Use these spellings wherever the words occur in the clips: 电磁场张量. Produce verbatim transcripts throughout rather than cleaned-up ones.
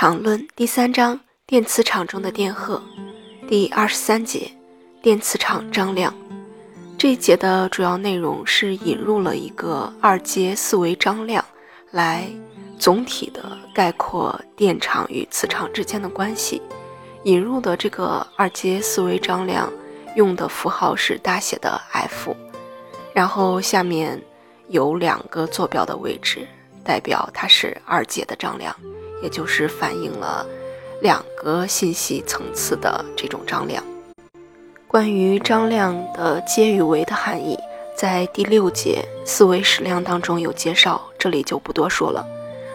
场论第三章电磁场中的电荷第二十三节电磁场张量。这一节的主要内容是引入了一个二阶四维张量来总体的概括电场与磁场之间的关系。引入的这个二阶四维张量用的符号是大写的 F， 然后下面有两个坐标的位置代表它是二阶的张量，也就是反映了两个信息层次的这种张量。关于张量的阶与维的含义，在第六节四维矢量当中有介绍，这里就不多说了。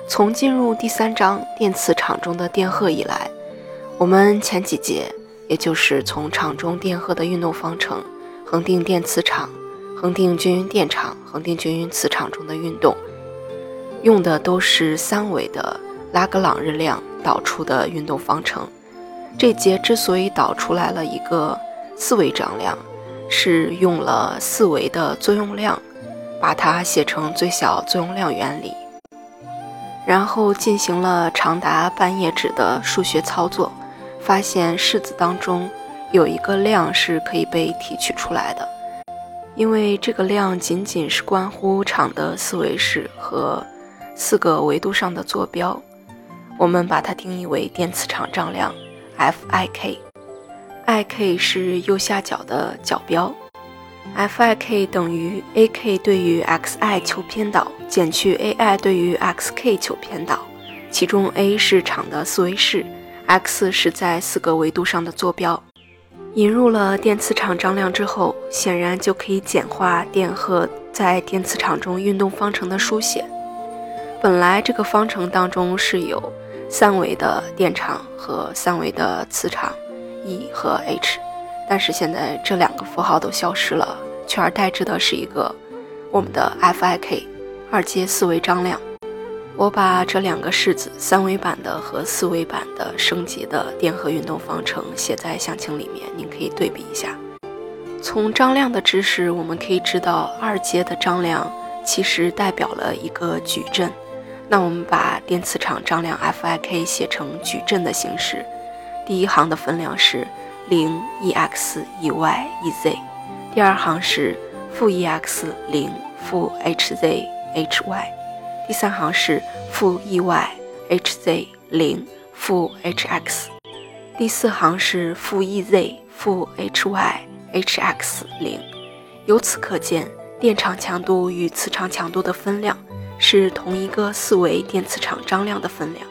从进入第三章电磁场中的电荷以来，我们前几节，也就是从场中电荷的运动方程、恒定电磁场、恒定均匀电场、恒定均匀磁场中的运动，用的都是三维的拉格朗日量导出的运动方程。这节之所以导出来了一个四维张量，是用了四维的作用量，把它写成最小作用量原理，然后进行了长达半页纸的数学操作，发现式子当中有一个量是可以被提取出来的，因为这个量仅仅是关乎场的四维式和四个维度上的坐标。我们把它定义为电磁场张量 F I K， I K 是右下角的角标， F I K 等于 A K 对于 X I 球偏导减去 A I 对于 X K 球偏导，其中 A 是场的四维式， X 是在四个维度上的坐标。引入了电磁场张量之后，显然就可以简化电荷在电磁场中运动方程的书写。本来这个方程当中是有三维的电场和三维的磁场 E 和 H， 但是现在这两个符号都消失了，取而代之的是一个我们的 F I K 二阶四维张量。我把这两个式子三维版的和四维版的升级的电荷运动方程写在详情里面，您可以对比一下。从张量的知识我们可以知道，二阶的张量其实代表了一个矩阵，那我们把电磁场张量 F I K 写成矩阵的形式，第一行的分量是 零 E X E Y E Z， 第二行是负 E X 零 负 H Z H Y， 第三行是负 E Y H Z 零 负 H X， 第四行是负 E Z 负 H Y H X 零。 由此可见，电场强度与磁场强度的分量是同一个四维电磁场张量的分量。